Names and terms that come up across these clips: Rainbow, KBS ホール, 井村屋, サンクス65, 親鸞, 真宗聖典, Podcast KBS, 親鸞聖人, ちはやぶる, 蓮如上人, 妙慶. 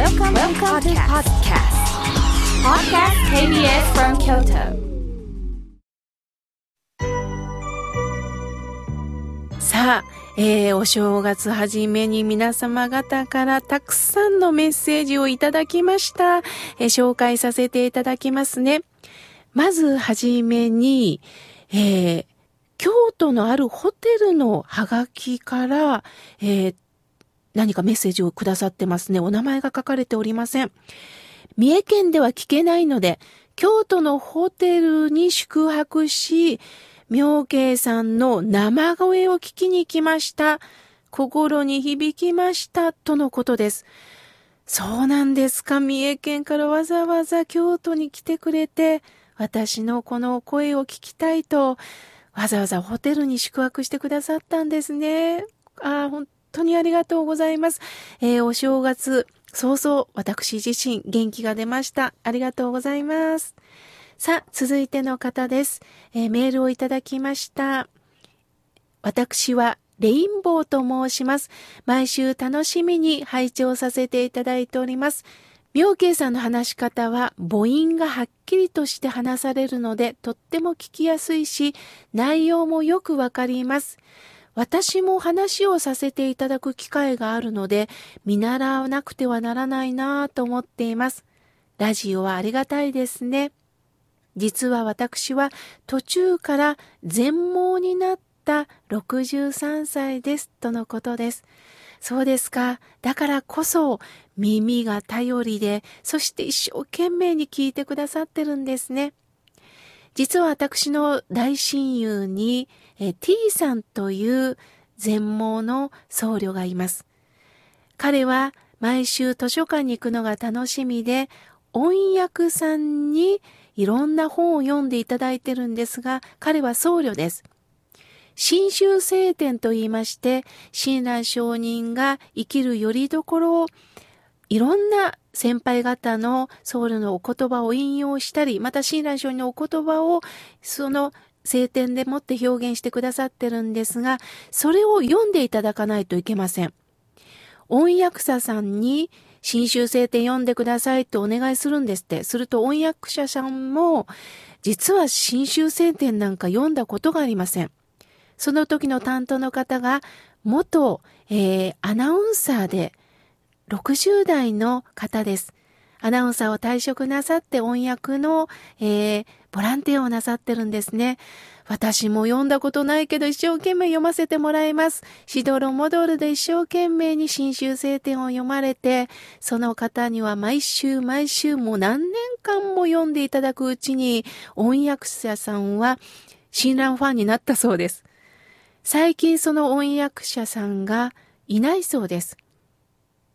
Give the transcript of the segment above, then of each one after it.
Welcome to podcast. Podcast KBS from Kyoto. さあ、お正月はじめに皆様方からたくさんのメッセージをいただきました。紹介させていただきますね。まずはじめに、京都のあるホテルのはがきから、何かメッセージをくださってますね。お名前が書かれておりません。三重県では聞けないので、京都のホテルに宿泊し、妙慶さんの生声を聞きに来ました。心に響きました。とのことです。そうなんですか。三重県からわざわざ京都に来てくれて、私のこの声を聞きたいと、わざわざホテルに宿泊してくださったんですね。本当にありがとうございます。お正月早々私自身元気が出ました。ありがとうございます。さあ、続いての方です。メールをいただきました。私はレインボーと申します。毎週楽しみに拝聴させていただいております。妙慶さんの話し方は母音がはっきりとして話されるのでとっても聞きやすいし、内容もよくわかります。私も話をさせていただく機会があるので、見習わなくてはならないなぁと思っています。ラジオはありがたいですね。実は私は途中から全盲になった63歳ですとのことです。そうですか。だからこそ耳が頼りで、そして一生懸命に聞いてくださってるんですね。実は私の大親友にT さんという全盲の僧侶がいます。彼は毎週図書館に行くのが楽しみで、音訳さんにいろんな本を読んでいただいてるんですが、彼は僧侶です。真宗聖典といいまして、親鸞聖人が生きるよりどころをいろんな先輩方の僧侶のお言葉を引用したり、また親鸞聖人のお言葉をその聖典でもって表現してくださってるんですが、それを読んでいただかないといけません。音訳者さんに真宗聖典読んでくださいとお願いするんですって。すると音訳者さんも、実は真宗聖典なんか読んだことがありません。その時の担当の方が元、アナウンサーで60代の方です。アナウンサーを退職なさって音訳の、ボランティアをなさってるんですね。私も読んだことないけど一生懸命読ませてもらいます。しどろもどろで一生懸命に真宗聖典を読まれて、その方には毎週毎週もう何年間も読んでいただくうちに、音訳者さんは親鸞ファンになったそうです。最近その音訳者さんがいないそうです。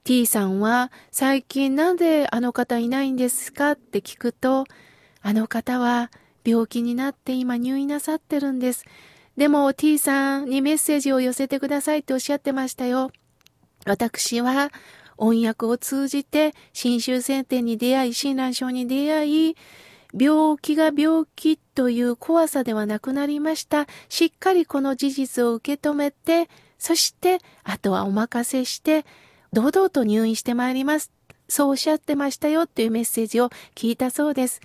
T さんは最近なんであの方いないんですかって聞くと、あの方は病気になって今入院なさってるんです。でも T さんにメッセージを寄せてくださいっておっしゃってましたよ。私は音訳を通じて真宗聖典に出会い、親鸞聖に出会い、病気が病気という怖さではなくなりました。しっかりこの事実を受け止めて、そしてあとはお任せして、堂々と入院してまいります。そうおっしゃってましたよというメッセージを聞いたそうです。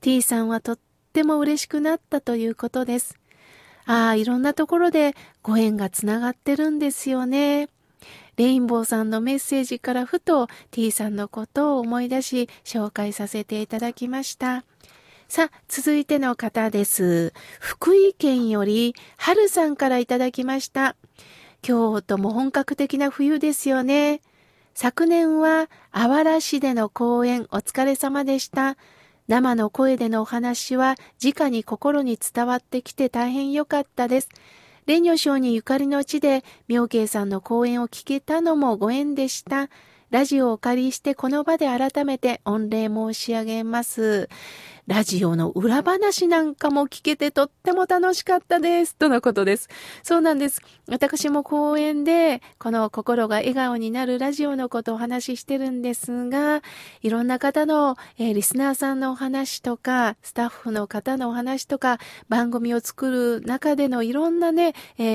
T さんはとっても嬉しくなったということです。いろんなところでご縁がつながってるんですよね。レインボーさんのメッセージからふと T さんのことを思い出し、紹介させていただきました。さあ、続いての方です。福井県より春さんからいただきました。京都も本格的な冬ですよね。昨年はあわら市での公演お疲れ様でした。生の声でのお話は直に心に伝わってきて大変良かったです。蓮如上人ゆかりの地で妙慶さんの講演を聞けたのもご縁でした。ラジオをお借りしてこの場で改めて御礼申し上げます。ラジオの裏話なんかも聞けてとっても楽しかったですとのことです。そうなんです。私も講演でこの心が笑顔になるラジオのことをお話ししてるんですが、いろんな方の、リスナーさんのお話とかスタッフの方のお話とか番組を作る中でのいろんなね、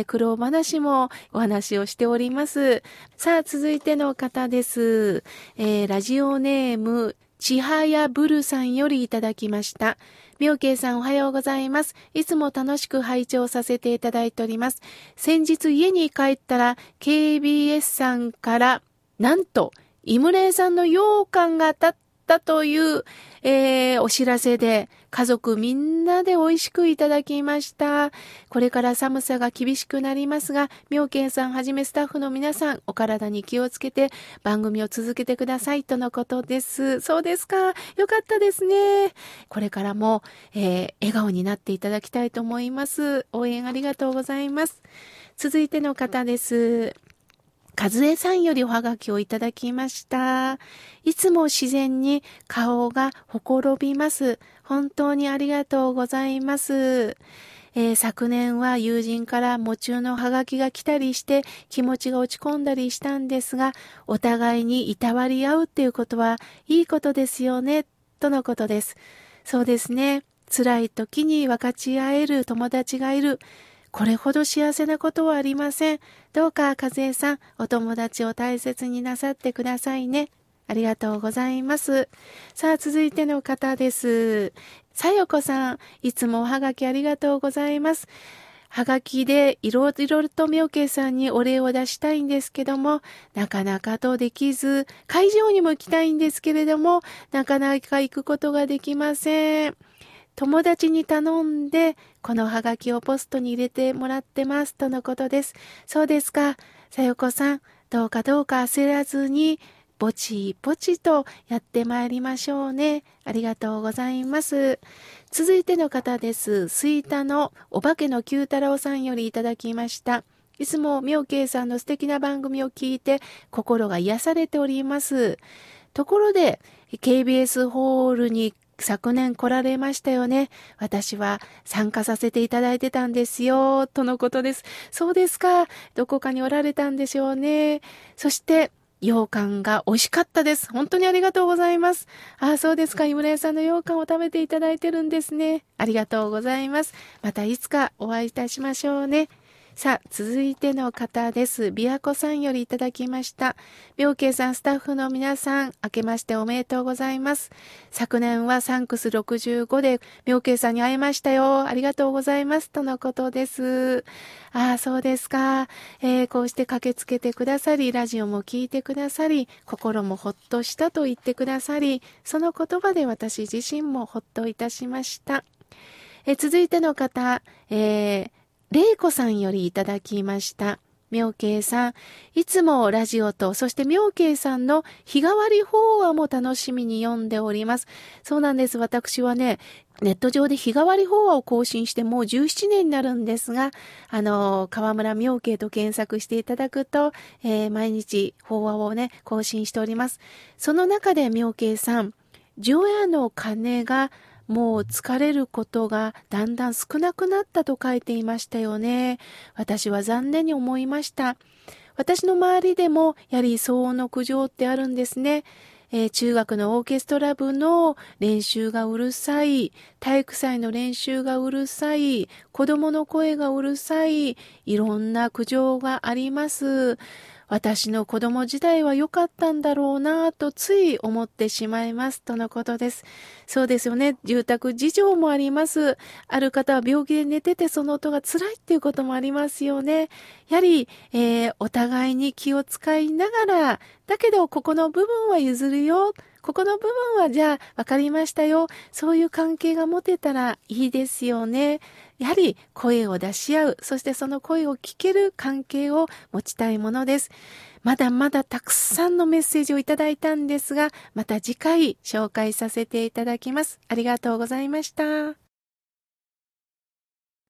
苦労話もお話をしております。さあ続いての方です、ラジオネームちはやぶるさんよりいただきました。みょうけいさんおはようございます。いつも楽しく拝聴させていただいております。先日家に帰ったら KBS さんからなんと井村屋さんの羊羹がたったという、お知らせで家族みんなで美味しくいただきました。これから寒さが厳しくなりますが、妙見さんはじめスタッフの皆さん、お体に気をつけて番組を続けてくださいとのことです。そうですか。よかったですね。これからも、笑顔になっていただきたいと思います。応援ありがとうございます。続いての方です。かずえさんよりおはがきをいただきました。いつも自然に顔がほころびます。本当にありがとうございます。昨年は友人から喪中のハガキが来たりして気持ちが落ち込んだりしたんですが、お互いにいたわり合うっていうことはいいことですよね、とのことです。そうですね。辛い時に分かち合える友達がいる。これほど幸せなことはありません。どうか和江さん、お友達を大切になさってくださいね。ありがとうございます。さあ、続いての方です。さよこさん、いつもおはがきありがとうございます。はがきでいろいろとみょうけいさんにお礼を出したいんですけども、なかなかとできず、会場にも行きたいんですけれども、なかなか行くことができません。友達に頼んで、このハガキをポストに入れてもらってますとのことです。そうですか。さよこさん、どうか焦らずに、ぼちぼちとやってまいりましょうね。ありがとうございます。続いての方です。すいたのお化けの九太郎さんよりいただきました。いつもみょうけいさんの素敵な番組を聞いて、心が癒されております。ところで、KBS ホールに昨年来られましたよね。私は参加させていただいてたんですよ、とのことです。そうですか。どこかにおられたんでしょうね。そして、羊羹が美味しかったです。本当にありがとうございます。あ、そうですか。井村屋さんの羊羹を食べていただいてるんですね。ありがとうございます。またいつかお会いいたしましょうね。さあ、続いての方です。びわこさんよりいただきました。みょうけいさん、スタッフの皆さん、明けましておめでとうございます。昨年はサンクス65でみょうけいさんに会えましたよ。ありがとうございます。とのことです。ああ、そうですか。こうして駆けつけてくださり、ラジオも聞いてくださり、心もほっとしたと言ってくださり、その言葉で私自身もほっといたしました。続いての方、れいこさんよりいただきました。妙慶さん、いつもラジオと、そして妙慶さんの日替わり法話も楽しみに読んでおります。そうなんです。私はね、ネット上で日替わり法話を更新してもう17年になるんですが、河村妙慶と検索していただくと、毎日法話をね、更新しております。その中で妙慶さん、除夜の鐘がもう疲れることがだんだん少なくなったと書いていましたよね。私は残念に思いました。私の周りでもやはり騒音の苦情ってあるんですね。中学のオーケストラ部の練習がうるさい、体育祭の練習がうるさい、子供の声がうるさい、いろんな苦情があります。私の子供時代は良かったんだろうなぁとつい思ってしまいますとのことです。そうですよね。住宅事情もあります。ある方は病気で寝ててその音が辛いっていうこともありますよね。やはり、お互いに気を使いながら、だけどここの部分は譲るよ。ここの部分はじゃあ分かりましたよ。そういう関係が持てたらいいですよね。やはり声を出し合う、そしてその声を聞ける関係を持ちたいものです。まだまだたくさんのメッセージをいただいたんですが、また次回紹介させていただきます。ありがとうございました。